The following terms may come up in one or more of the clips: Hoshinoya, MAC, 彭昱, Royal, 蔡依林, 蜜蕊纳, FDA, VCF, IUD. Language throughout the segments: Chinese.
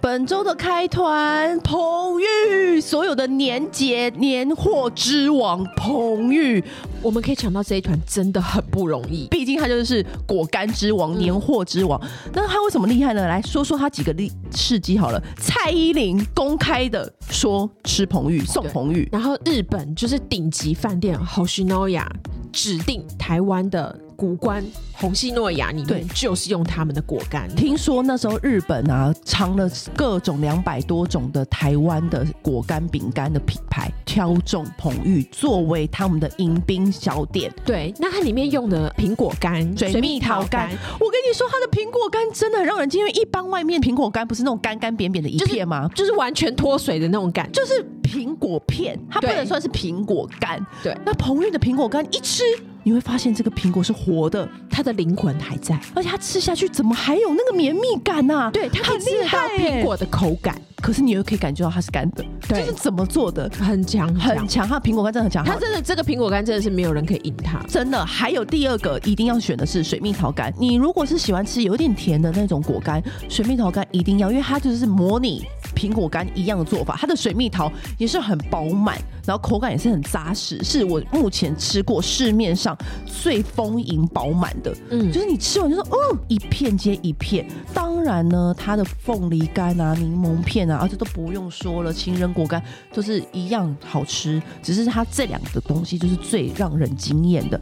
本周的开团，彭昱，所有的年节年货之王彭昱，我们可以抢到这一团真的很不容易，毕竟他就是果干之王、年货之王。那他为什么厉害呢？来说说他几个事迹好了。蔡依林公开的说吃彭昱送彭昱，然后日本就是顶级饭店 Hoshinoya 指定台湾的古关Hoshinoya里面就是用他们的果干。听说那时候日本啊尝了各种200多种的台湾的果干饼干的品牌，挑中彭昱作为他们的迎宾小点。对，那它里面用的苹果干、水蜜桃干，我跟你说它的苹果干真的很让人惊艳。一般外面苹果干不是那种干干扁扁的一片吗？就是完全脱水的那种感觉，就是苹果片，它不能算是苹果干。对，那彭昱的苹果干一吃，你会发现这个苹果是活的，它的灵魂还在，而且它吃下去怎么还有那个绵密感啊？对，它可以吃得到苹果的口感，可是你又可以感觉到它是干的。对，就是怎么做的？很强，很强！它苹果干真的很强，它真的这个苹果干真的是没有人可以赢它，真的。还有第二个一定要选的是水蜜桃干，你如果是喜欢吃有点甜的那种果干，水蜜桃干一定要，因为它就是模拟苹果干一样的做法，它的水蜜桃也是很饱满，然后口感也是很扎实，是我目前吃过市面上最丰盈饱满的。就是你吃完就说一片接一片。当然呢，它的凤梨干啊、柠檬片啊，而且都不用说了，情人果干都是一样好吃，只是它这两个东西就是最让人惊艳的。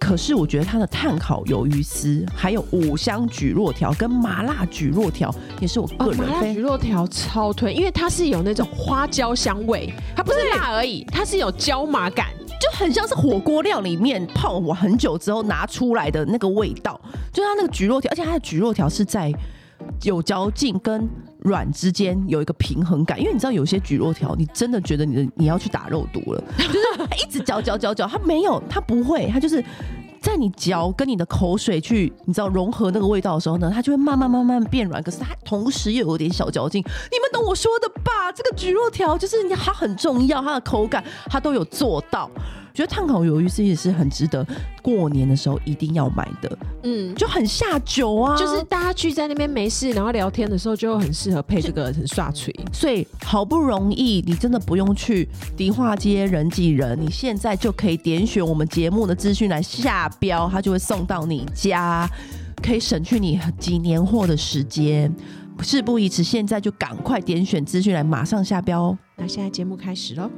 可是我觉得它的炭烤鱿鱼丝，还有五香蒟蒻条跟麻辣蒟蒻条，也是我个人麻辣蒟蒻条超推，因为它是有那种花椒香味，它不是辣而已，它是有椒麻感，就很像是火锅料里面泡我很久之后拿出来的那个味道，就是它那个蒟蒻条，而且它的蒟蒻条是在有嚼劲跟软之间有一个平衡感，因为你知道有些蒟蒻条，你真的觉得你要去打肉毒了，就是一直嚼，它没有，它不会，它就是在你嚼跟你的口水去，你知道融合那个味道的时候呢，它就会慢慢变软，可是它同时又有点小嚼劲。你们懂我说的吧？这个蒟蒻条就是它很重要，它的口感它都有做到。觉得炭烤鱿鱼丝也是很值得过年的时候一定要买的，就很下酒啊，就是大家聚在那边没事，然后聊天的时候就很适合配这个，很刷嘴。所以好不容易你真的不用去迪化街人挤人，你现在就可以点选我们节目的资讯来下标，它就会送到你家，可以省去你几年货的时间。事不宜迟，现在就赶快点选资讯来，马上下标哦。那现在节目开始咯。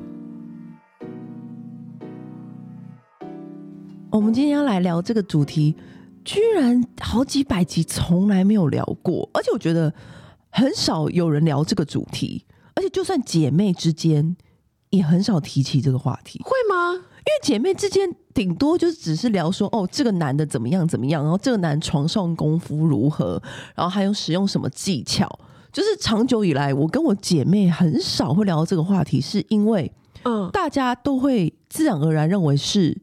我们今天要来聊这个主题，居然好几百集从来没有聊过，而且我觉得很少有人聊这个主题，而且就算姐妹之间也很少提起这个话题。会吗？因为姐妹之间顶多就只是聊说，哦，这个男的怎么样怎么样，然后这个男床上功夫如何，然后还有使用什么技巧。就是长久以来我跟我姐妹很少会聊到这个话题，是因为大家都会自然而然认为是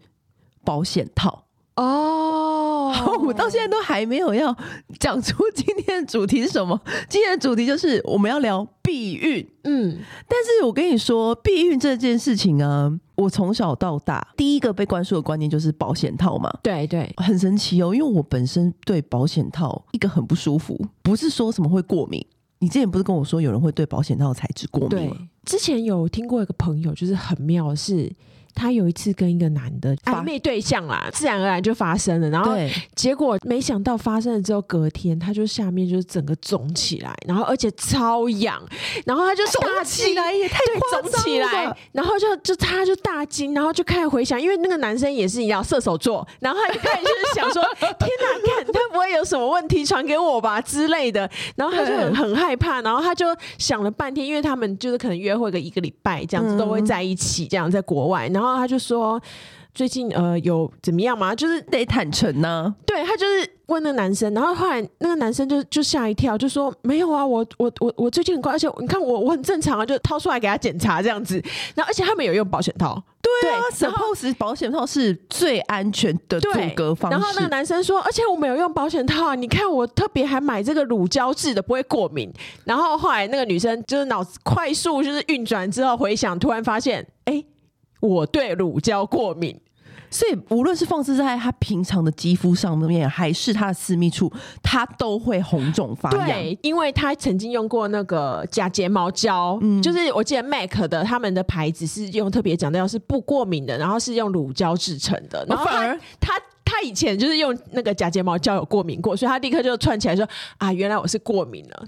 保险套哦， 我到现在都还没有要讲出今天的主题是什么。今天的主题就是我们要聊避孕。但是我跟你说，避孕这件事情啊，我从小到大第一个被灌输的观念就是保险套嘛。对对，很神奇哦，因为我本身对保险套一个很不舒服，不是说什么会过敏。你之前不是跟我说有人会对保险套的材质过敏吗？对，之前有听过一个朋友，就是很妙的是，他有一次跟一个男的暧昧对象啦，自然而然就发生了，然后结果没想到发生了之后，隔天他就下面就整个肿起来，然后而且超痒，然后他就大惊，肿起来也太夸张了，肿起来，然后就他就大惊，然后就开始回想，因为那个男生也是一样射手座，然后他就开始就是想说天哪，看他不会有什么问题传给我吧之类的，然后他就 很害怕，然后他就想了半天，因为他们就是可能约会个一个礼拜这样子，都会在一起这样在国外，然后他就说最近有怎么样吗？就是得坦诚啊。对，他就是问那个男生，然后后来那个男生就吓一跳，就说没有啊，我最近很乖，而且你看我很正常啊，就掏出来给他检查这样子。然后而且他们有用保险套。对啊， suppose 保险套是最安全的阻隔方式。然后那个男生说，而且我没有用保险套啊，你看我特别还买这个乳胶质的，不会过敏。然后后来那个女生就是脑子快速就是运转之后回想，突然发现，哎，我对乳胶过敏。所以无论是放置在他平常的肌肤上面还是他的私密处，他都会红肿发痒。对，因为他曾经用过那个假睫毛胶、就是我记得 MAC 的他们的牌子是用特别讲到是不过敏的，然后是用乳胶制成的，然后他以前就是用那个假睫毛胶有过敏过，所以他立刻就串起来说啊，原来我是过敏了。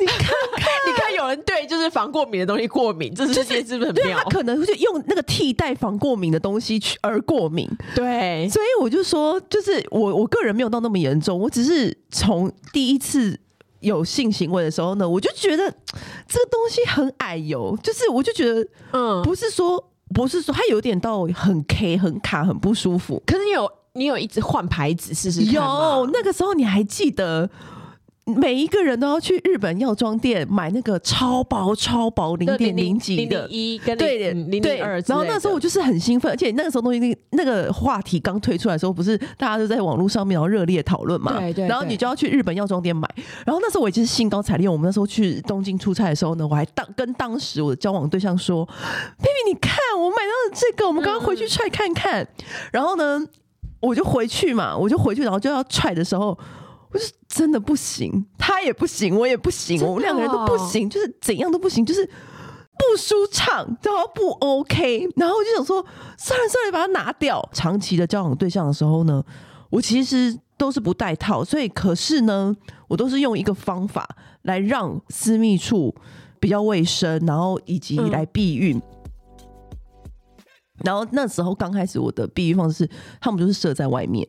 你看看你看有人对就是防过敏的东西过敏，这世界是不是很妙、就是、对，他可能就用那个替代防过敏的东西去而过敏。对，所以我就说就是我个人没有到那么严重，我只是从第一次有性行为的时候呢，我就觉得这个东西很矮油，就是我就觉得不是说它有点到很 K 很卡很不舒服。可是你有一直换牌子试试看吗？有，那个时候你还记得每一个人都要去日本药妆店买那个超薄0.0几的001跟002，然后那时候我就是很兴奋，而且那个时候东西那个话题刚推出来的时候，不是大家都在网络上面然后热烈讨论嘛？对对对。然后你就要去日本药妆店买，然后那时候我已经是兴高采烈。我们那时候去东京出差的时候呢，我还跟当时我的交往对象说 ：“baby， 你看我买到了这个，我们刚刚回去try看看。”然后呢？我就回去，然后就要踹的时候，我就真的不行，他也不行，我也不行，我们两个人都不行，就是怎样都不行，就是不舒畅，然后不 OK， 然后我就想说，算了，把它拿掉。长期的交往对象的时候呢，我其实都是不戴套，所以可是呢，我都是用一个方法来让私密处比较卫生，然后以及来避孕。然后那时候刚开始我的避孕方式，他们就是射在外面，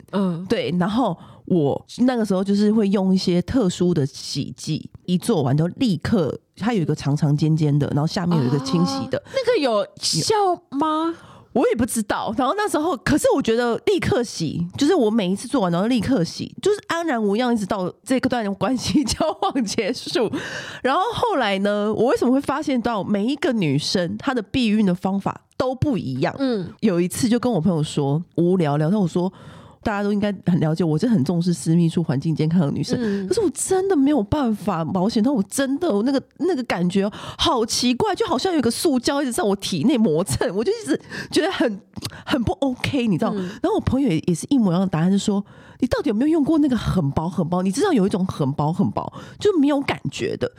对。然后我那个时候就是会用一些特殊的洗剂，一做完就立刻，它有一个长长尖尖的，然后下面有一个清洗的，那个有效吗？我也不知道。然后那时候，可是我觉得立刻洗，就是我每一次做完然后立刻洗，就是安然无恙，一直到这个段关系交往结束。然后后来呢，我为什么会发现到每一个女生她的避孕的方法都不一样？有一次就跟我朋友说，无聊聊到我说，大家都应该很了解，我是很重视私密处环境健康的女生，可是我真的没有办法保险套，我真的我那个感觉好奇怪，就好像有一个塑胶一直在我体内磨蹭，我就一直觉得很不 OK， 你知道？然后我朋友也是一模一样的答案，就说你到底有没有用过那个很薄很薄？你知道有一种很薄很薄就没有感觉的。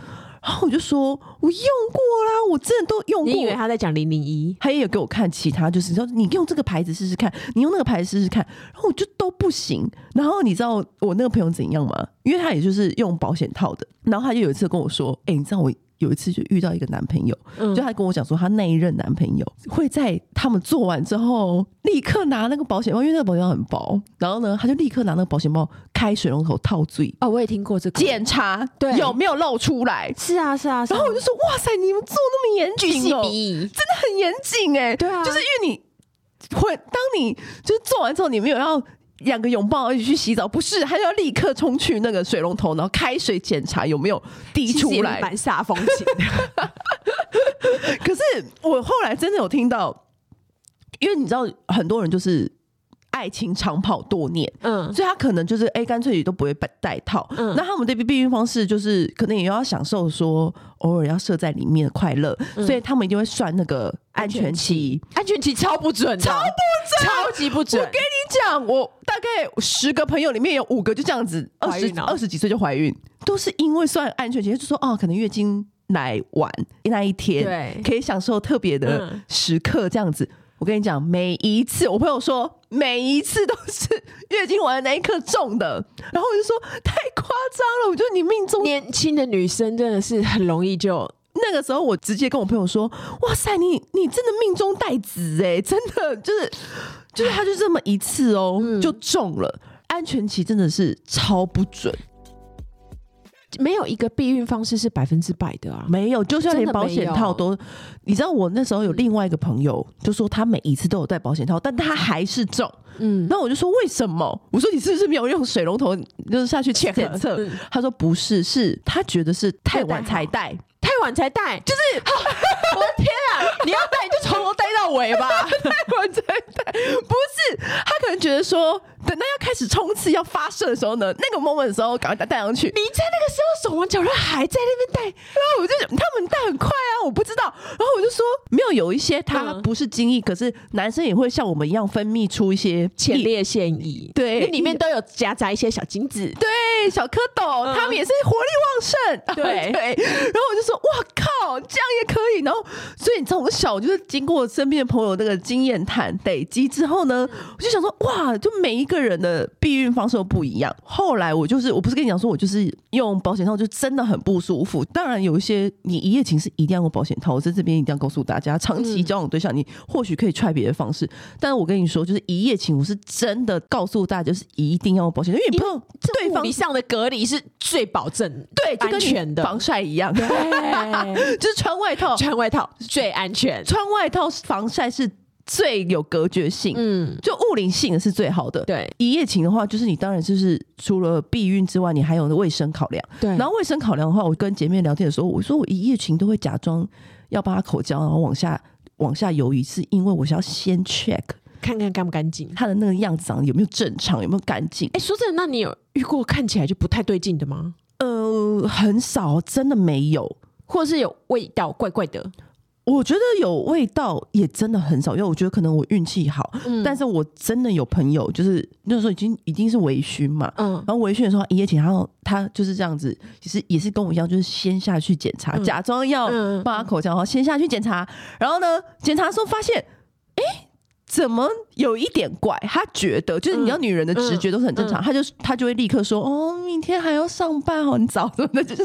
然后我就说我用过啦，我真的都用过。你以为他在讲001？他也有给我看其他，就是说你用这个牌子试试看，你用那个牌子试试看，然后我就都不行。然后你知道我那个朋友怎样吗？因为他也就是用保险套的，然后他就有一次跟我说，你知道我有一次就遇到一个男朋友，就他跟我讲说，他那一任男朋友会在他们做完之后立刻拿那个保险包，因为那个保险包很薄，然后呢，他就立刻拿那个保险包开水龙头套嘴。哦，我也听过这个。检查对有没有漏出来？是啊。然后我就说，哇塞，你们做那么严谨哦，真的很严谨哎。对啊，就是因为你会，当你就是做完之后，你没有要两个拥抱一起去洗澡，不是，他就要立刻冲去那个水龙头，然后开水检查有没有滴出来，蛮煞风景的。可是我后来真的有听到，因为你知道很多人就是爱情长跑多年，所以他可能就是干脆也都不会戴套，那他们的避孕方式就是可能也要享受说偶尔要射在里面的快乐，所以他们一定会算那个安全期，安全期超不准的，超级不准。我跟你讲，我大概10个朋友里面有5个就这样子，二十几岁就怀孕，都是因为算安全期，就说哦，可能月经来晚那一天可以享受特别的时刻这样子。我跟你讲，每一次我朋友说每一次都是月经完的那一刻中的，然后我就说太夸张了，我觉得你命中。年轻的女生真的是很容易就。那个时候我直接跟我朋友说，哇塞，你真的命中带子欸，真的就是他就这么一次就中了。安全期真的是超不准。没有一个避孕方式是100%的啊，没有，就算连保险套都，你知道我那时候有另外一个朋友就说他每一次都有戴保险套，但他还是中。嗯，那我就说为什么？我说你是不是没有用水龙头就是下去检测？嗯，他说不是，是他觉得是太晚才戴。太晚才戴，就是我的天啊！你要戴就从头戴到尾吧，太晚才戴，不是他可能觉得说，等到要开始冲刺要发射的时候呢，那个 moment 的时候赶快戴上去。你在那个时候手忙脚乱还在那边戴，然后我就他们戴很快啊，我不知道。然后我就说没有，有一些他不是精液，可是男生也会像我们一样分泌出一些前列腺液，对，里面都有夹杂一些小精子，对，小蝌蚪，他们也是活力旺盛，对对。然后我就说。哇靠，这样也可以。然后所以从小就是经过身边的朋友那个经验谈累积之后呢，我就想说哇，就每一个人的避孕方式都不一样。后来我就是，我不是跟你讲说我就是用保险套就真的很不舒服。当然有一些你一夜情是一定要用保险套，我在这边一定要告诉大家，长期交往对象你或许可以try别的方式，但是我跟你说就是一夜情我是真的告诉大家就是一定要用保险，因为你不用对方物理上的隔离是最保证对安全的，防晒一样，对就是穿外套，穿外套最安全，穿外套防晒是最有隔绝性，嗯，就物理性是最好的。对，一夜情的话，就是你当然就是除了避孕之外，你还有卫生考量。对，然后卫生考量的话，我跟姐妹聊天的时候，我说我一夜情都会假装要帮她口交，然后往下游移，是因为我是要先 check 看看干不干净，她的那个样子长得有没有正常，有没有干净。哎，说真的，那你有遇过看起来就不太对劲的吗？很少，真的没有。或是有味道怪怪的，我觉得有味道也真的很少，因为我觉得可能我运气好，但是我真的有朋友就是那时候已经是微醺嘛，然后微醺的时候一夜情，然后他就是这样子，也是跟我一样，就是先下去检查，假装要帮他口交，然后先下去检查，然后呢检查的时候发现，哎，怎么有一点怪？他觉得就是你知道女人的直觉都是很正常，他就会立刻说哦，明天还要上班，很早什么的，就是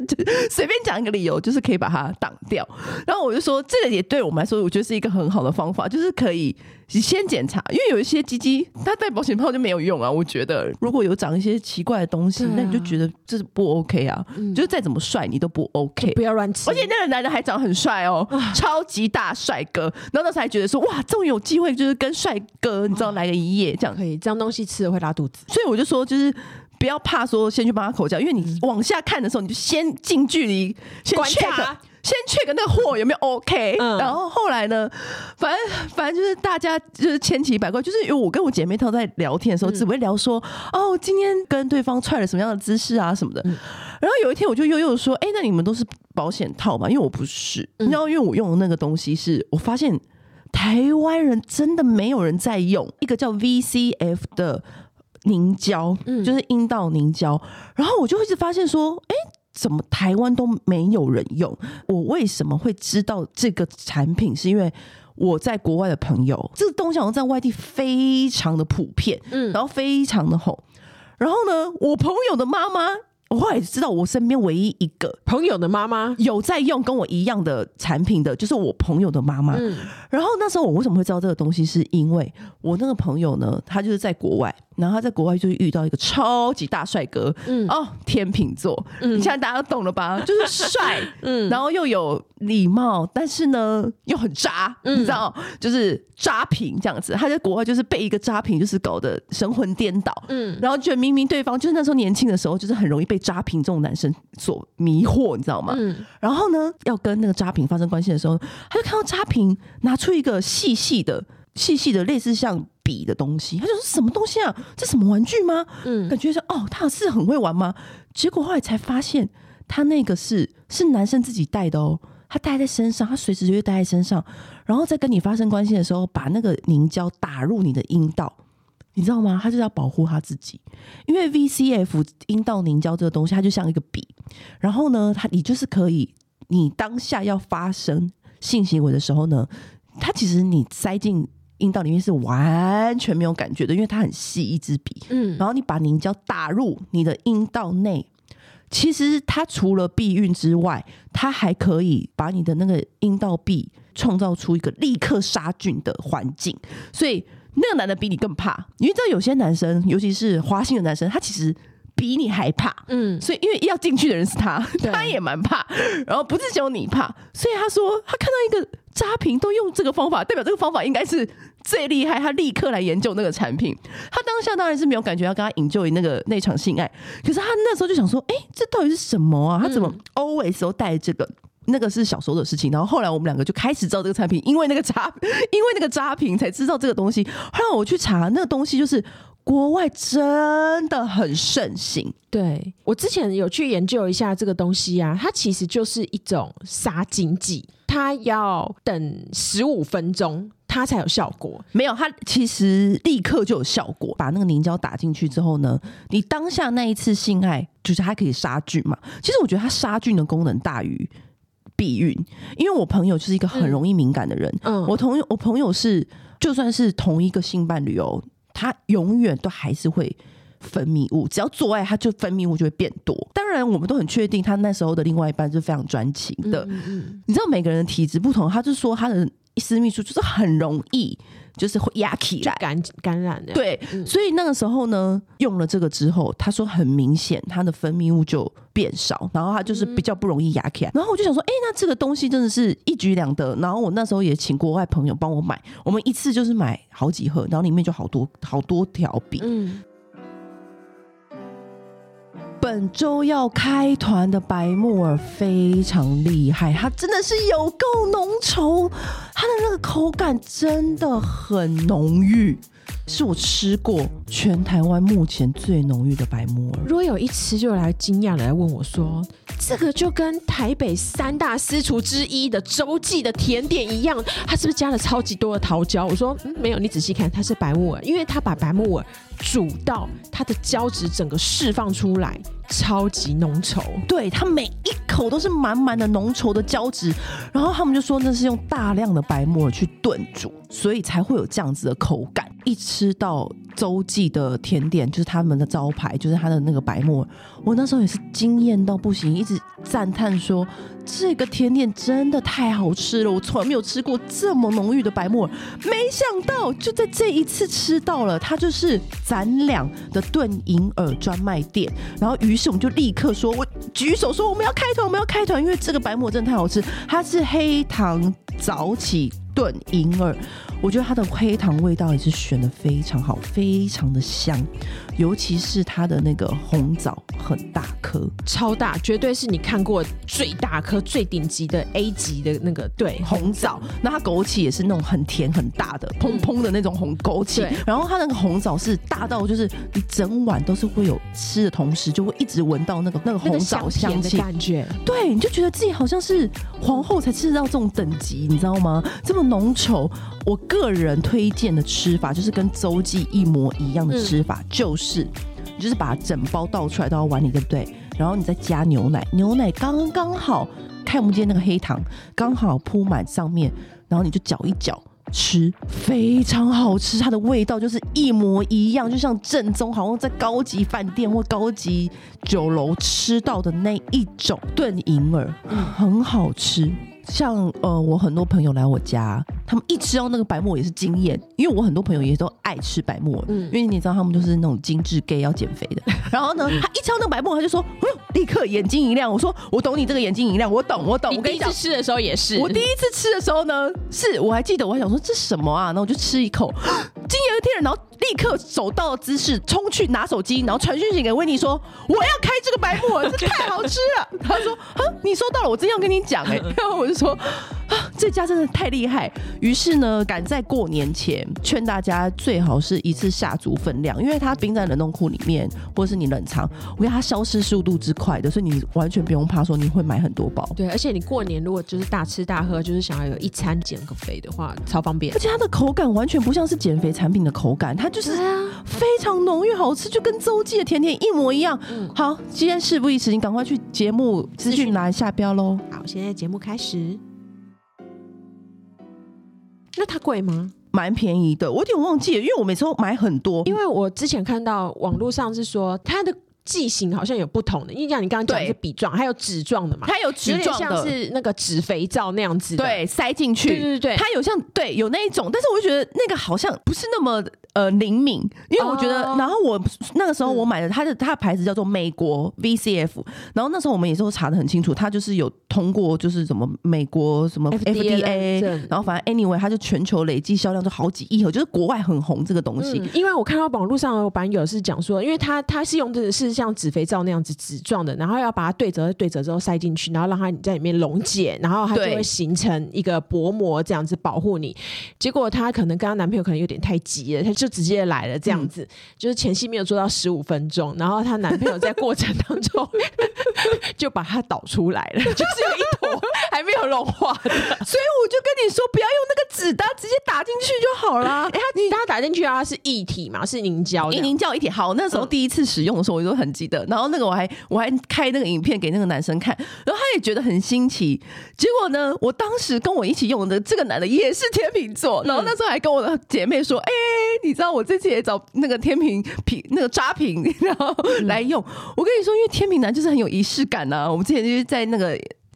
随便讲一个理由，就是可以把它挡掉。然后我就说，这个也对我们来说，我觉得是一个很好的方法，就是可以先检查，因为有一些鸡鸡他戴保险套就没有用啊。我觉得如果有长一些奇怪的东西，那你就觉得这是不 OK 啊，就是再怎么帅你都不 OK，不要乱吃。而且那个男人还长得很帅哦，超级大帅哥。然后那时还觉得说哇，终于有机会就是跟帅哥，你知道来个一夜这样，可以这样东西吃了会拉肚子，所以我就说就是不要怕说先去帮他口交，因为你往下看的时候，你就先近距离先 check， 先 check 那个货有没有 OK，然后后来呢，反正就是大家就是千奇百怪，就是因为我跟我姐妹她在聊天的时候，只会聊说哦，今天跟对方踹了什么样的姿势啊什么的。然后有一天我就又说，哎，那你们都是保险套吗？因为我不是，你知道，因为我用的那个东西是我发现。台湾人真的没有人在用一个叫 VCF 的凝胶，就是阴道凝胶。然后我就一直发现说，哎，怎么台湾都没有人用？我为什么会知道这个产品？是因为我在国外的朋友，这个东西好像在外地非常的普遍，然后非常的红。然后呢，我朋友的妈妈。我后来知道，我身边唯一一个朋友的妈妈有在用跟我一样的产品的，就是我朋友的妈妈。然后那时候我为什么会知道这个东西，是因为我那个朋友呢，他就是在国外，然后他在国外就遇到一个超级大帅哥，哦，天秤座，现在大家都懂了吧？就是帅，然后又有礼貌，但是呢又很渣，你知道，就是渣评这样子。他在国外就是被一个渣评就是搞得神魂颠倒，然后觉得明明对方就是那时候年轻的时候，就是很容易被渣评这种男生所迷惑，你知道吗？然后呢，要跟那个渣评发生关系的时候，他就看到渣评拿出一个细细的类似像笔的东西，他就说什么东西啊？这什么玩具吗？感觉是哦，他是很会玩吗？结果后来才发现，他那个是男生自己带的哦，他带在身上，他随时就会带在身上，然后在跟你发生关系的时候，把那个凝胶打入你的阴道。你知道吗？他就是要保护他自己，因为 VCF 阴道凝胶这个东西，它就像一个笔。然后呢，你就是可以，你当下要发生性行为的时候呢，它其实你塞进阴道里面是完全没有感觉的，因为它很细一支笔。然后你把凝胶打入你的阴道内，其实它除了避孕之外，它还可以把你的那个阴道壁创造出一个立刻杀菌的环境，所以。那个男的比你更怕，因为这有些男生，尤其是花心的男生，他其实比你还怕，嗯，所以因为要进去的人是他，他也蛮怕，然后不是只有你怕，所以他说他看到一个渣瓶都用这个方法，代表这个方法应该是最厉害，他立刻来研究那个产品。他当下当然是没有感觉要跟他enjoy那场性爱，可是他那时候就想说，哎，这到底是什么啊？他怎么 always 都带这个？那个是小时候的事情，然后后来我们两个就开始知道这个产品，因为那个渣瓶才知道这个东西。后来我去查，那个东西就是国外真的很盛行。对，我之前有去研究一下这个东西啊，它其实就是一种杀精剂，它要等15分钟。它才有效果，没有，它其实立刻就有效果。把那个凝胶打进去之后呢，你当下那一次性爱，就是它可以杀菌嘛。其实我觉得它杀菌的功能大于避孕，因为我朋友就是一个很容易敏感的人。嗯，我朋友是就算是同一个性伴侣哦，他永远都还是会分泌物，只要做爱，他就分泌物就会变多。当然，我们都很确定他那时候的另外一半是非常专情的。嗯嗯，你知道每个人的体质不同，他就说他的私密处就是很容易就是会压起来感染的，对，嗯，所以那个时候呢，用了这个之后，他说很明显他的分泌物就变少，然后他就是比较不容易压起来。然后我就想说，哎，那这个东西真的是一举两得。然后我那时候也请国外朋友帮我买，我们一次就是买好几盒，然后里面就好多条笔。嗯，本周要开团的白木耳非常厉害，它真的是有够浓稠，它的那个口感真的很浓郁，是我吃过全台湾目前最浓郁的白木耳。Royal一吃就来惊讶来问我说，这个就跟台北3大私厨之一的周记的甜点一样，它是不是加了超级多的桃胶？我说，没有，你仔细看，它是白木耳，因为它把白木耳煮到它的胶质整个释放出来，超级浓稠，对，它每一口都是满满的浓稠的胶质。然后他们就说那是用大量的白木耳去炖煮，所以才会有这样子的口感。一吃到周记的甜点，就是他们的招牌，就是它的那个白木耳，我那时候也是惊艳到不行，一直赞叹说这个甜点真的太好吃了，我从来没有吃过这么浓郁的白木耳。没想到就在这一次吃到了，它就是咱俩的炖银耳专卖店。然后于是我们就立刻说，我举手说我们要开团，因为这个白木耳真的太好吃。它是黑糖早起炖银耳，我觉得它的黑糖味道也是选得非常好，非常的香，尤其是它的那个红枣很大颗，超大，绝对是你看过最大颗最顶级的 A 级的那个，对，红枣。那它枸杞也是那种很甜很大的砰砰的那种红枸杞，然后它那个红枣是大到就是你整晚都是会有吃的同时就会一直闻到那个红枣香气的感觉，对，你就觉得自己好像是皇后才吃到这种等级，你知道吗？这么浓稠。我个人推荐的吃法就是跟周记一模一样的吃法，就是把整包倒出来到碗里，对不对？然后你再加牛奶刚刚好，看不见那个黑糖，刚好铺满上面，然后你就搅一搅吃，非常好吃。它的味道就是一模一样，就像正宗好像在高级饭店或高级酒楼吃到的那一种炖银耳，很好吃。像我很多朋友来我家，他们一吃到那个白木耳也是惊艳，因为我很多朋友也都爱吃白木耳，因为你知道他们就是那种精致 gay 要减肥的。然后呢，他一吃到那个白木耳，他就说，哎呦，立刻眼睛一亮。我说，我懂你这个眼睛一亮，我懂。我第一次吃的时候也是，我第一次吃的时候呢，是我还记得，我还想说这什么啊？然后我就吃一口，惊艳天人，然后立刻手到姿势冲去拿手机，然后传讯息给威尼说，我要开这个白木耳，这太好吃了。他说，你收到了，我真要跟你讲哎。然后我就说，这家真的太厉害。于是呢，赶在过年前劝大家最好是一次下足分量，因为它冰在冷冻库里面，或是你冷藏，我觉得它消失速度之快的，所以你完全不用怕说你会买很多包。对，而且你过年如果就是大吃大喝，就是想要有一餐减个肥的话，超方便。而且它的口感完全不像是减肥产品的口感，它就是非常浓郁好吃，就跟周记的甜甜一模一样。好，今天事不宜迟，你赶快去节目资讯栏下标咯。好，现在节目开始。那它贵吗？蛮便宜的，我有点忘记了，因为我每次都买很多。因为我之前看到网络上是说它的剂型好像有不同的，因为像你刚刚讲的是笔状，还有纸状的嘛，它有纸状的，有点像是那个纸肥皂那样子的，对，塞进去，对对对，它有像对有那一种，但是我就觉得那个好像不是那么灵敏，因为我觉得，然后我那个时候我买的它的牌子叫做美国 VCF， 然后那时候我们也是查得很清楚，它就是有通过就是什么美国什么 FDA， 然后反正 anyway 它就全球累计销量就好几亿盒，就是国外很红这个东西。因为我看到网络上有版友是讲说，因为它是用的是像纸肥皂那样子纸状的，然后要把它对折之后塞进去，然后让它在里面溶解，然后它就会形成一个薄膜这样子保护你。结果她可能跟她男朋友可能有点太急了，她就直接来了这样子，就是前戏没有做到15分钟，然后她男朋友在过程当中就把它导出来了，就是有一坨还没有融化的。所以我就跟你说不要用那个纸的，直接打进去就好啦。它打进去啊，是液体嘛，是凝胶，凝胶一体。好，那时候第一次使用的时候我就很记得，然后那个我还开那个影片给那个男生看，然后他也觉得很新奇。结果呢，我当时跟我一起用的这个男的也是天秤座，然后那时候还跟我的姐妹说，你知道我这次也找那个天秤那个扎瓶然后来用。我跟你说，因为天秤男就是很有仪式感啊，我们之前就是在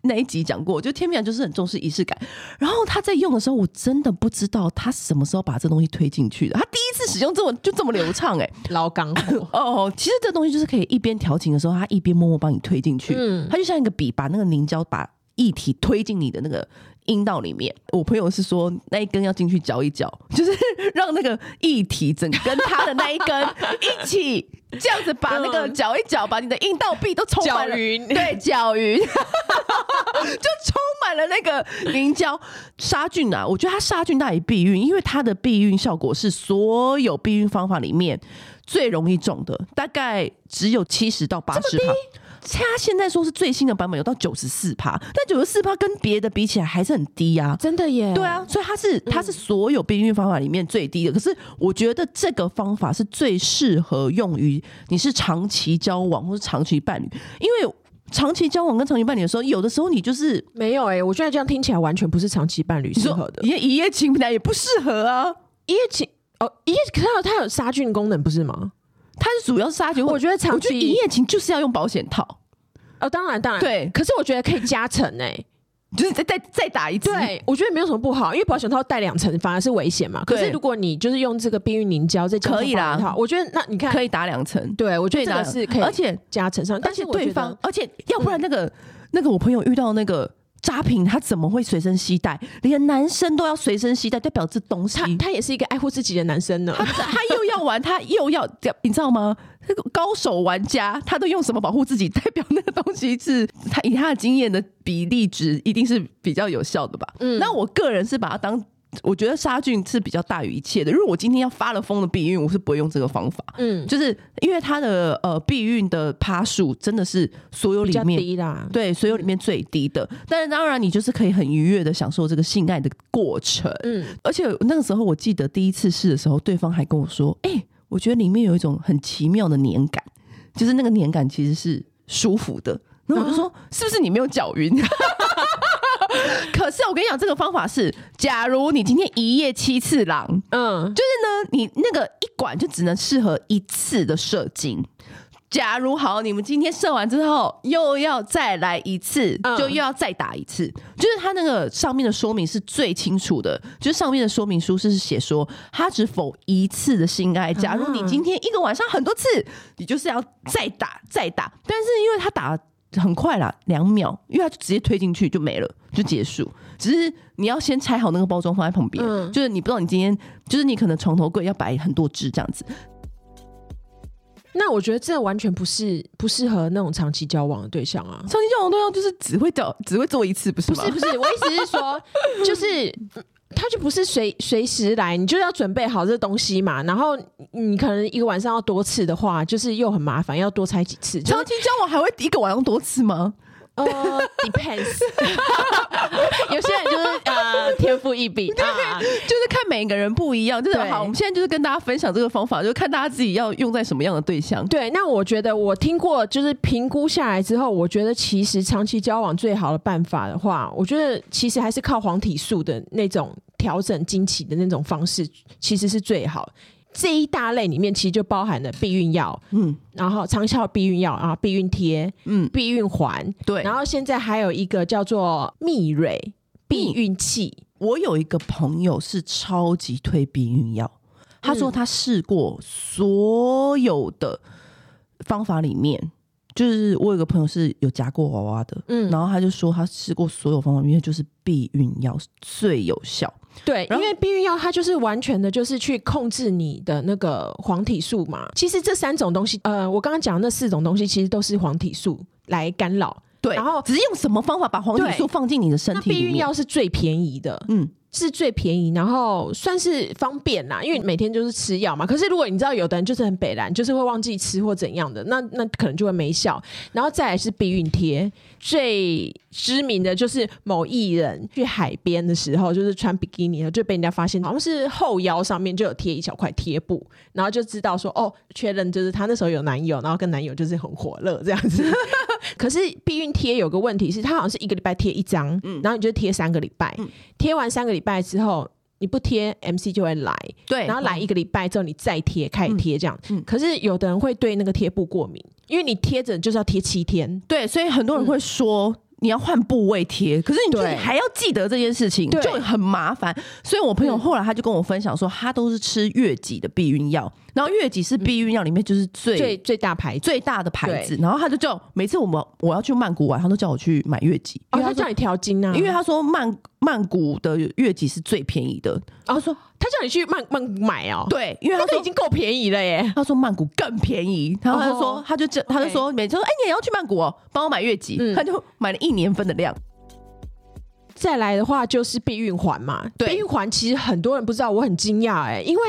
那一集讲过，就天秤男就是很重视仪式感。然后他在用的时候，我真的不知道他什么时候把这东西推进去的。他第一次使用就这么流畅，老港货哦。其实这东西就是可以一边调情的时候，他一边默默帮你推进去。他就像一个笔，把那个凝胶把液体推进你的那个阴道里面。我朋友是说那一根要进去搅一搅，就是让那个液体整根他的那一根一起这样子把那个搅一搅，把你的阴道壁都充满了，对，搅匀就充满了那个凝胶杀菌啊。我觉得它杀菌大于避孕，因为它的避孕效果是所有避孕方法里面最容易中的，大概只有70%到80%。他现在说是最新的版本有到 94%， 但 94% 跟别的比起来还是很低啊。真的耶。对啊，所以它是所有避孕方法里面最低的。可是我觉得这个方法是最适合用于你是长期交往或是长期伴侣，因为长期交往跟长期伴侣的时候，有的时候你就是没有我觉得这样听起来完全不是长期伴侣适合的。一夜情本来也不适合啊。一夜情它有杀菌功能不是吗？它是主要杀菌，我觉得长期一夜情就是要用保险套。当然，对。可是我觉得可以加成就是再打一次。对，我觉得没有什么不好，因为保险套戴2层反而是危险嘛。可是如果你就是用这个避孕凝胶再加保险套，我觉得那你看可以打2层。对，我觉得这个是可以，而且加成上，但是对方，而且要不然那个我朋友遇到那个扎瓶，他怎么会随身携带？连男生都要随身携带，代表这东西他也是一个爱护自己的男生呢。他又要玩，他又要，你知道吗？那个高手玩家他都用什么保护自己？代表那个东西是他以他的经验的比例值，一定是比较有效的吧？那我个人是把它当。我觉得杀菌是比较大于一切的。如果我今天要发了疯的避孕，我是不会用这个方法。就是因为它的避孕的趴数真的是所有里面比较低啦，对，所有里面最低的。但是当然你就是可以很愉悦的享受这个性爱的过程。而且那个时候我记得第一次试的时候，对方还跟我说：“我觉得里面有一种很奇妙的黏感，就是那个黏感其实是舒服的。”然后我就说：“是不是你没有搅匀？”可是我跟你讲，这个方法是，假如你今天一夜7次郎，就是呢，你那个一管就只能适合1次的射精。假如好，你们今天射完之后又要再来1次，就又要再打1次。就是它那个上面的说明是最清楚的，就是上面的说明书是写说，它只否1次的性爱。假如你今天一个晚上很多次，你就是要再打。但是因为它打很快啦，2秒，因为它就直接推进去就没了，就结束。只是你要先拆好那个包装放在旁边，就是你不知道你今天，就是你可能床头柜要摆很多只这样子。那我觉得这完全不适合那种长期交往的对象啊！长期交往的对象就是只会做1次，不是吗？不是，我意思是说，就是。他就不是随时来，你就要准备好这东西嘛。然后你可能一个晚上要多次的话，就是又很麻烦，要多拆几次。长期交往还会一个晚上多次吗？depends 有些人就是天赋异禀，就是看每个人不一样。就是好，我们现在就是跟大家分享这个方法，就是看大家自己要用在什么样的对象。对，那我觉得我听过，就是评估下来之后，我觉得其实长期交往最好的办法的话，我觉得其实还是靠黄体素的那种调整经期的那种方式，其实是最好。这一大类里面其实就包含了避孕药、嗯、然后长效避孕药，然后避孕贴、嗯、避孕环，对，然后现在还有一个叫做蜜蕊避孕器、嗯、我有一个朋友是超级推避孕药，他说他试过所有的方法里面，就是我有个朋友是有夹过娃娃的、嗯、然后他就说他试过所有方法里面就是避孕药最有效，对，因为避孕药它就是完全的就是去控制你的那个黄体素嘛，其实这三种东西我刚刚讲的那4种东西其实都是黄体素来干扰，对，然后只是用什么方法把黄体素放进你的身体里面，那避孕药是最便宜的，嗯，是最便宜，然后算是方便啦，因为每天就是吃药嘛。可是如果你知道有的人就是很北兰，就是会忘记吃或怎样的，那可能就会没效。然后再来是避孕贴，最知名的就是某艺人去海边的时候，就是穿比基尼就被人家发现好像是后腰上面就有贴一小块贴布，然后就知道说哦，确认就是他那时候有男友，然后跟男友就是很火热这样子。可是避孕贴有个问题是它好像是一个礼拜贴一张、嗯、然后你就贴3个礼拜，贴、嗯、完3个礼拜之后你不贴 MC 就会来，对，然后来1个礼拜之后你再贴，开始贴这样、嗯嗯、可是有的人会对那个贴布过敏，因为你贴着就是要贴7天，对，所以很多人会说、嗯，你要换部位贴，可是你自己还要记得这件事情，就很麻烦。所以我朋友后来他就跟我分享说，他都是吃月己的避孕药，然后月己是避孕药里面就是最大的牌子，然后他就叫每次我要去曼谷玩，他都叫我去买月己，哦，他叫你调经啊，因为他说曼谷的月己是最便宜的，然后说他叫你去曼谷买哦，对，因为他说已经够便宜了耶，他说曼谷更便宜，然后他就说、哦、他就说每次说哎、欸、你也要去曼谷哦，帮我买月己、嗯、他就买了1年份的量。再来的话就是避孕环嘛，避孕环其实很多人不知道，我很惊讶哎，因为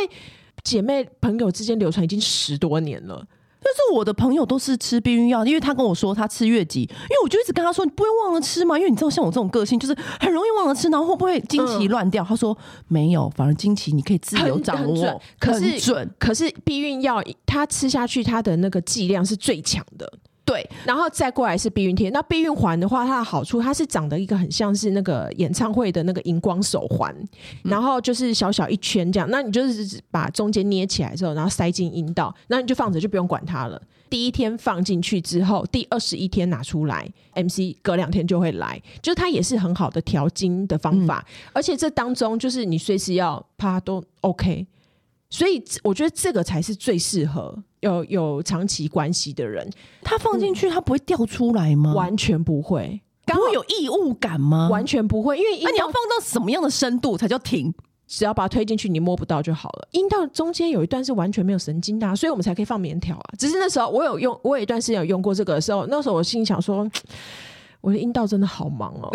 姐妹朋友之间流传已经10多年了。但是我的朋友都是吃避孕药，因为他跟我说他吃月己，因为我就一直跟他说你不会忘了吃吗？因为你知道像我这种个性就是很容易忘了吃，然后会不会经期乱掉、嗯、他说没有，反而经期你可以自由掌握，很准。可是避孕药他吃下去他的那个剂量是最强的，对，然后再过来是避孕贴。那避孕环的话它的好处，它是长得一个很像是那个演唱会的那个荧光手环、嗯、然后就是小小一圈这样，那你就是把中间捏起来之后然后塞进阴道，那你就放着就不用管它了。第1天放进去之后第21天拿出来， MC 隔2天就会来，就是它也是很好的调经的方法、嗯、而且这当中就是你随时要啪都 OK， 所以我觉得这个才是最适合有长期关系的人。他放进去、嗯、他不会掉出来吗？完全不会。不会有异物感吗？完全不会。因为你要放到什么样的深度才叫停？只要把它推进去你摸不到就好了。阴道中间有一段是完全没有神经的、啊、所以我们才可以放棉条啊。只是那时候我有一段时间有用过这个的时候，那时候我心里想说我的阴道真的好忙哦。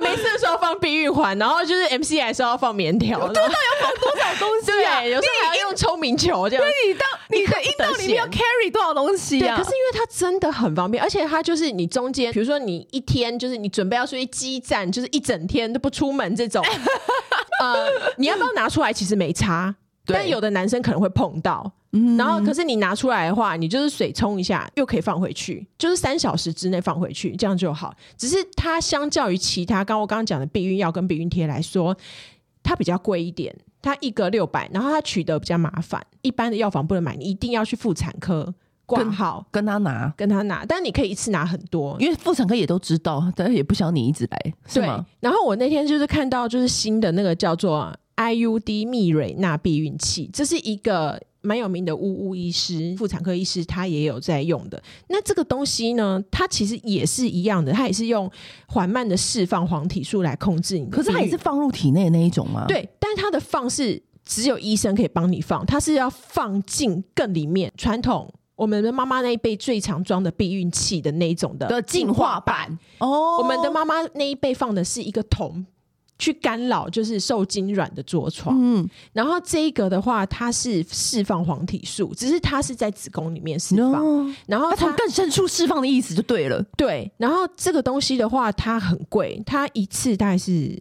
每次的时候放避孕环，然后就是 MC 来的时候要放棉条，对，到底要放多少东西啊？对，有时候还要用抽明球这样。对，你的阴道里面要 carry 多少东西啊？对，可是因为它真的很方便，而且它就是你中间，比如说你一天就是你准备要出去激战，就是一整天都不出门这种，你要不要拿出来？其实没差，但有的男生可能会碰到。然后可是你拿出来的话你就是水冲一下又可以放回去，就是3小时之内放回去这样就好。只是它相较于其他我刚刚讲的避孕药跟避孕贴来说，它比较贵一点，它一个600，然后它取得比较麻烦，一般的药房不能买，你一定要去妇产科挂号跟他拿，但你可以一次拿很多，因为妇产科也都知道，但也不想你一直来，是吗？对。然后我那天就是看到就是新的那个叫做 IUD 蜜蕊纳避孕器，这是一个蛮有名的呜医师，妇产科医师，他也有在用的。那这个东西呢，它其实也是一样的，它也是用缓慢的释放黄体素来控制你的。可是它也是放入体内的那一种吗？对，但它的放是只有医生可以帮你放，它是要放进更里面。传统我们的妈妈那一辈最常装的避孕器的那一种的进化版哦，我们的妈妈那一辈放的是一个桶。去干扰就是受精卵的着床、嗯、然后这一个的话它是释放黄体素，只是它是在子宫里面释放、no, 然后它从更深处释放的意思就对了，对。然后这个东西的话它很贵，它一次大概是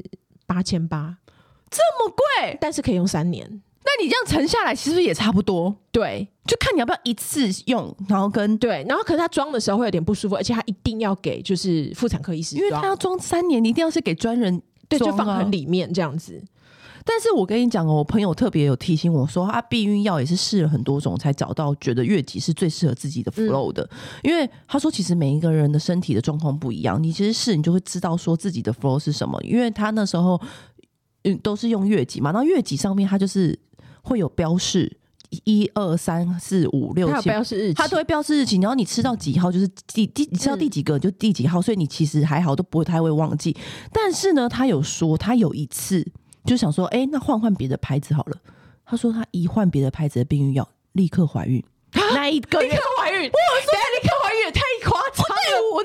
8800，这么贵，但是可以用3年。那你这样沉下来其实也差不多，对，就看你要不要一次用，然后跟对，然后可是他装的时候会有点不舒服，而且他一定要给就是妇产科医师装，因为他要装3年，你一定要是给专人，对，就放很里面这样子。但是我跟你讲哦，我朋友特别有提醒我说，他避孕药也是试了很多种才找到觉得月经是最适合自己的 flow 的、因为他说其实每一个人的身体的状况不一样，你其实试你就会知道说自己的 flow 是什么，因为他那时候都是用月经嘛，然后月经上面他就是会有标示1、2、3、4、5、6，它有标示日期，它都会标示日期。然后你吃到几号，就是你吃到第几个就第几号，所以你其实还好，都不太会忘记。但是呢，他有说他有一次就想说，哎、欸，那换别的牌子好了。他说他一换别的牌子的避孕药，立刻怀孕。那一个月立刻怀孕，我说立刻怀孕也太夸张了。我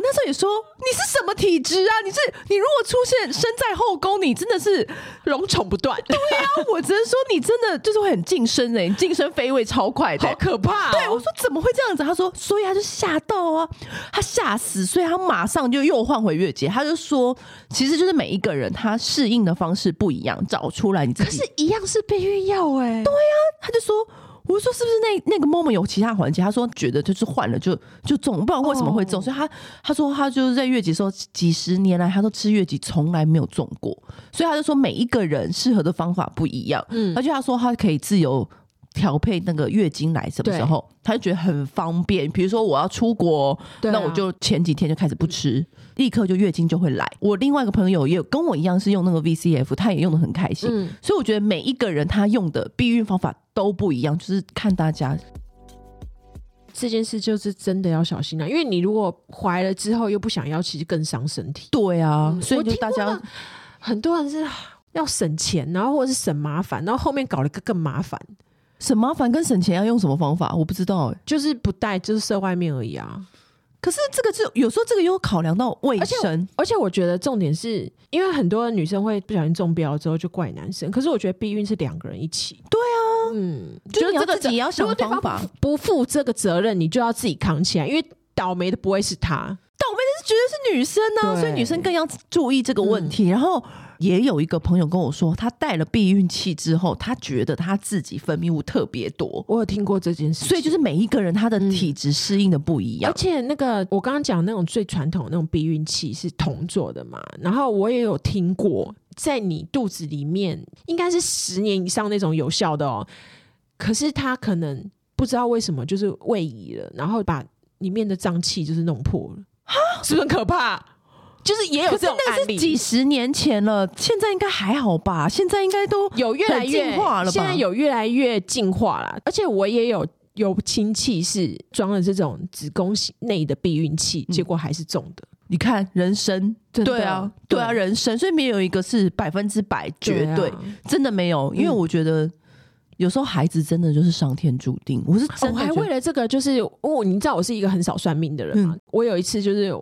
那时候也说，你是什么体质啊？你如果出现身在后宫，你真的是荣宠不断。对啊，我只能说你真的就是会很晋升欸，你晋升飞位超快的，好可怕、哦。对，我说怎么会这样子？他说，所以他就吓到啊，他吓死，所以他马上就又换回月经。他就说，其实就是每一个人他适应的方式不一样，找出来你自己。可是一样是避孕药欸。对啊，他就说。我说是不是那个 moment 有其他环节？他说觉得就是换了就中，不知道为什么会中。所以他说他就是在月经的时候，几十年来他都吃月经从来没有中过。所以他就说每一个人适合的方法不一样，而且他说他可以自由调配那个月经来什么时候，他就觉得很方便。比如说我要出国，那我就前几天就开始不吃，立刻就月经就会来。我另外一个朋友也跟我一样是用那个 VCF， 他也用得很开心。所以我觉得每一个人他用的避孕方法都不一样，就是看大家。这件事就是真的要小心了，因为你如果怀了之后又不想要，其实更伤身体。对啊，所以就大家很多人是要省钱，然后或者是省麻烦，然后后面搞了一个更麻烦。省麻烦跟省钱要用什么方法？我不知道欸，就是不带，就是射外面而已啊。可是这个就有时候这个又考量到卫生，而且我觉得重点是因为很多女生会不小心中标之后就怪男生，可是我觉得避孕是两个人一起。对啊，就是这个自己要想方法，不负这个责任你就要自己扛起来，因为倒霉的不会是他，倒霉的是绝对是女生啊，所以女生更要注意这个问题。然后也有一个朋友跟我说，他带了避孕器之后，他觉得他自己分泌物特别多。我有听过这件事情。所以就是每一个人他的体质适应的不一样。而且那个我刚刚讲那种最传统的那种避孕器是铜做的嘛，然后我也有听过，在你肚子里面应该是10年以上那种有效的哦。可是他可能不知道为什么就是位移了，然后把里面的脏器就是弄破了，是不是很可怕？就是也有这种案例，可是那是几十年前了，现在应该还好吧？现在应该都有越来越进化了吧？现在有越来越进化了，而且我也有亲戚是装了这种子宫内的避孕器，结果还是中的。你看人生，对啊，对啊，人生，所以没有一个是100%绝对，真的没有，因为我觉得。有时候孩子真的就是上天注定，我是真的我还为了这个就是你知道我是一个很少算命的人嘛，我有一次就是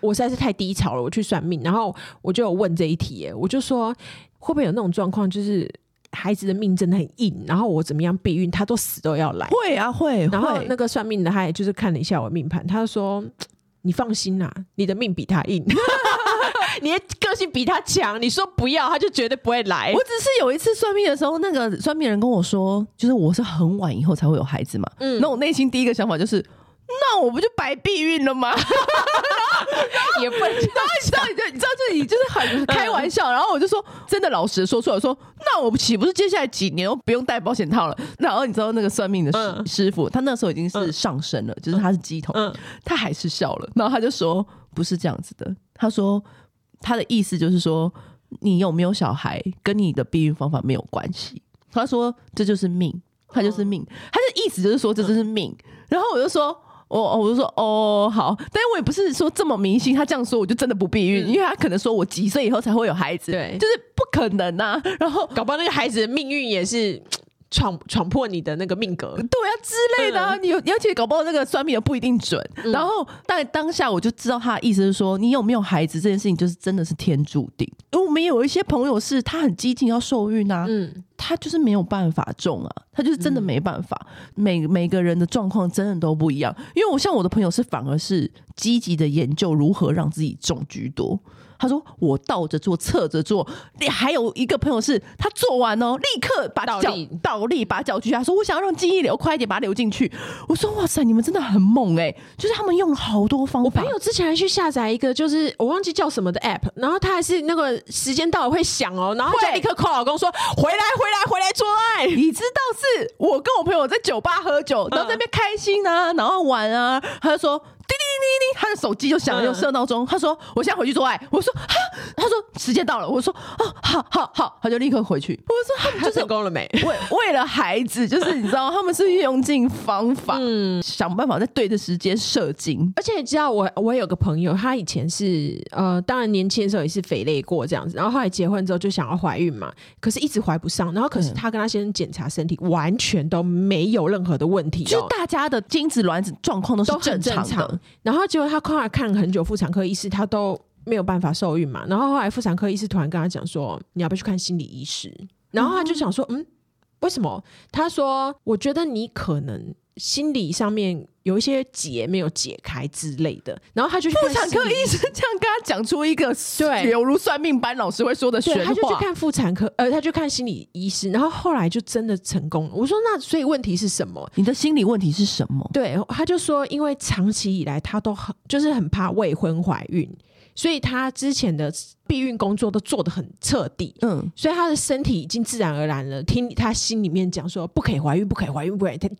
我实在是太低潮了，我去算命，然后我就有问这一题耶，我就说会不会有那种状况，就是孩子的命真的很硬，然后我怎么样避孕他都死都要来。会啊会。然后那个算命的他也就是看了一下我的命盘，他就说你放心啦，你的命比他硬。你的个性比他强，你说不要他就绝对不会来。我只是有一次算命的时候，那个算命人跟我说，就是我是很晚以后才会有孩子嘛，那我内心第一个想法就是那我不就白避孕了吗？也不能这样，你知道你就是很开玩笑，然后我就说真的老实的说出来，我说那我岂不是接下来几年都不用戴保险套了？然后你知道那个算命的师傅，他那时候已经是上身了，就是他是乩童，他还是笑了，然后他就说不是这样子的，他说他的意思就是说你有没有小孩跟你的避孕方法没有关系，他说这就是命，他就是命，他的意思就是说这就是命。然后我就说我就说哦好，但是我也不是说这么迷信，他这样说我就真的不避孕，因为他可能说我几岁以后才会有孩子，对，就是不可能啊，然后搞不好那个孩子的命运也是闯破你的那个命格，对啊之类的啊，你而且搞不好那个算命的不一定准。然后但当下我就知道他的意思是说，你有没有孩子这件事情就是真的是天注定。因为我们也有一些朋友是他很激进要受孕啊，他就是没有办法中啊，他就是真的没办法。每个人的状况真的都不一样，因为我像我的朋友是反而是积极的研究如何让自己中居多。他说我倒着做侧着做，还有一个朋友是他做完哦立刻把脚倒立把脚举起来，说我想要让精液流快一点把它流进去。我说哇塞你们真的很猛欸，就是他们用好多方法。我朋友之前还去下载一个就是我忘记叫什么的 app， 然后他还是那个时间到了会响哦，然后就立刻call老公说回来做爱。你知道是我跟我朋友在酒吧喝酒，然后在那边开心啊，然后玩啊，他就说。他的手机就响了，用设闹钟。他说：“我现在回去做爱。”我说：“哈。”他说：“时间到了。”我说：“哦，好。”他就立刻回去。我说：“他们就是成功了没？为了孩子，就是你知道，他们是用尽方法，想办法在对的时间射精。而且你知道我有个朋友，他以前是当然年轻的时候也是肥累过这样子，然后后来结婚之后就想要怀孕嘛，可是一直怀不上。然后可是他跟他先生检查身体，完全都没有任何的问题，就是大家的精子卵子状况都是正常的。然后结果他后来看很久妇产科医师，他都没有办法受孕嘛。然后后来妇产科医师突然跟他讲说：“你要不要去看心理医师？”然后他就想说：“为什么？”他说：“我觉得你可能心理上面有一些结没有解开之类的。”然后他就去看妇产科医生，这样跟他讲出一个犹如算命班老师会说的玄话。他就去看妇产科，他就看心理医师，然后后来就真的成功了。我说：“那所以问题是什么？你的心理问题是什么？”对，他就说：“因为长期以来他都很怕未婚怀孕。”所以他之前的避孕工作都做得很彻底，所以他的身体已经自然而然了听他心里面讲说不可以怀孕，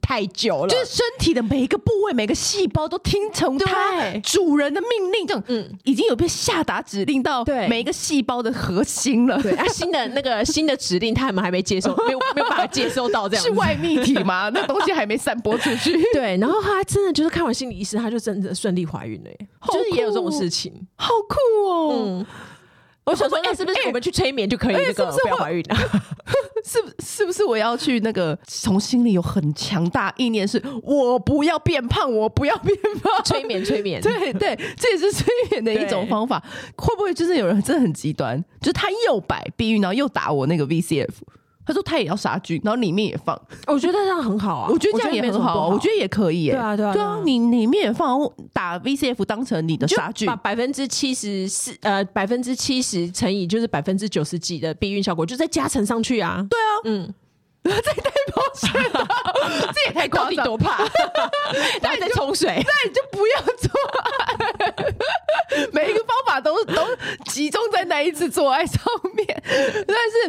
太久了，就是身体的每一个部位每个细胞都听从他主人的命令，这种已经有被下达指令到每一个细胞的核心了。对，新的指令他们还没接收，没有办法接收到，这样子是外泌体吗？那东西还没散播出去。对，然后他真的就是看完心理医师，他就真的顺利怀孕了耶，就是也有这种事情，好酷哦！我想说，是不是我们去催眠就可以不要怀孕了？是不是我要去那个从心里有很强大意念，是我不要变胖，催眠。对对，这也是催眠的一种方法。会不会就是有人真的很极端，就是他又摆避孕，然后又打我那个 VCF？他说他也要杀菌，然后里面也放。我觉得这样很好啊，我觉得这样也很好，我觉得也可以耶。对啊，你里面也放，打 VCF 当成你的杀菌，把74%70%乘以就是90%几的避孕效果，就再加成上去啊。对啊，这也太保险了，这也太夸张，到底多怕？然后再冲水，那你就不要做爱。每一个方法都集中在那一次做爱上面。但是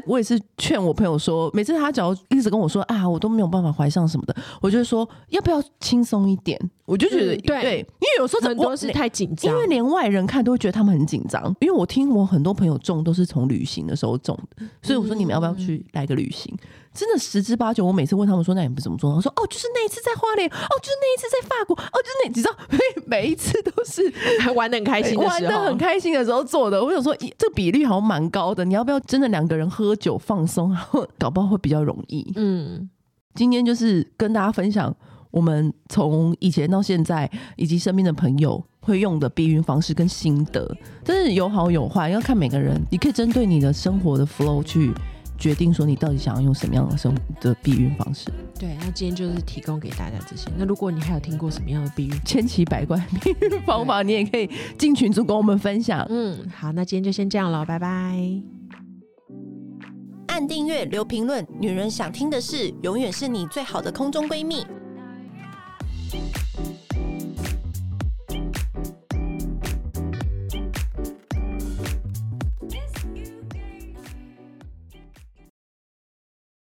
我也是劝我朋友说，每次他只要一直跟我说啊，我都没有办法怀上什么的，我就说要不要轻松一点？我就觉得对，因为有时候很多是太紧张，因为连外人看都会觉得他们很紧张。因为我听我很多朋友中都是从旅行的时候中的，所以我说你们要不要去来个旅行？真的十之八九，我每次问他们说那你们怎么做，他说哦就是那一次在花莲，哦就是那一次在法国，哦就是那，你知道每一次都是玩得很开心的时候，玩得很开心的时候做的。我想说这比率好像蛮高的，你要不要真的两个人喝酒放松，然后搞不好会比较容易。今天就是跟大家分享我们从以前到现在以及身边的朋友会用的避孕方式跟心得，真是有好有坏，要看每个人，你可以针对你的生活的 flow 去决定说你到底想要用什么样的避孕方式。对，那今天就是提供给大家这些。那如果你还有听过什么样的避孕千奇百怪避孕方法，你也可以进群组跟我们分享。好，那今天就先这样了，拜拜。按订阅，留评论，女人想听的事，永远是你最好的空中闺蜜。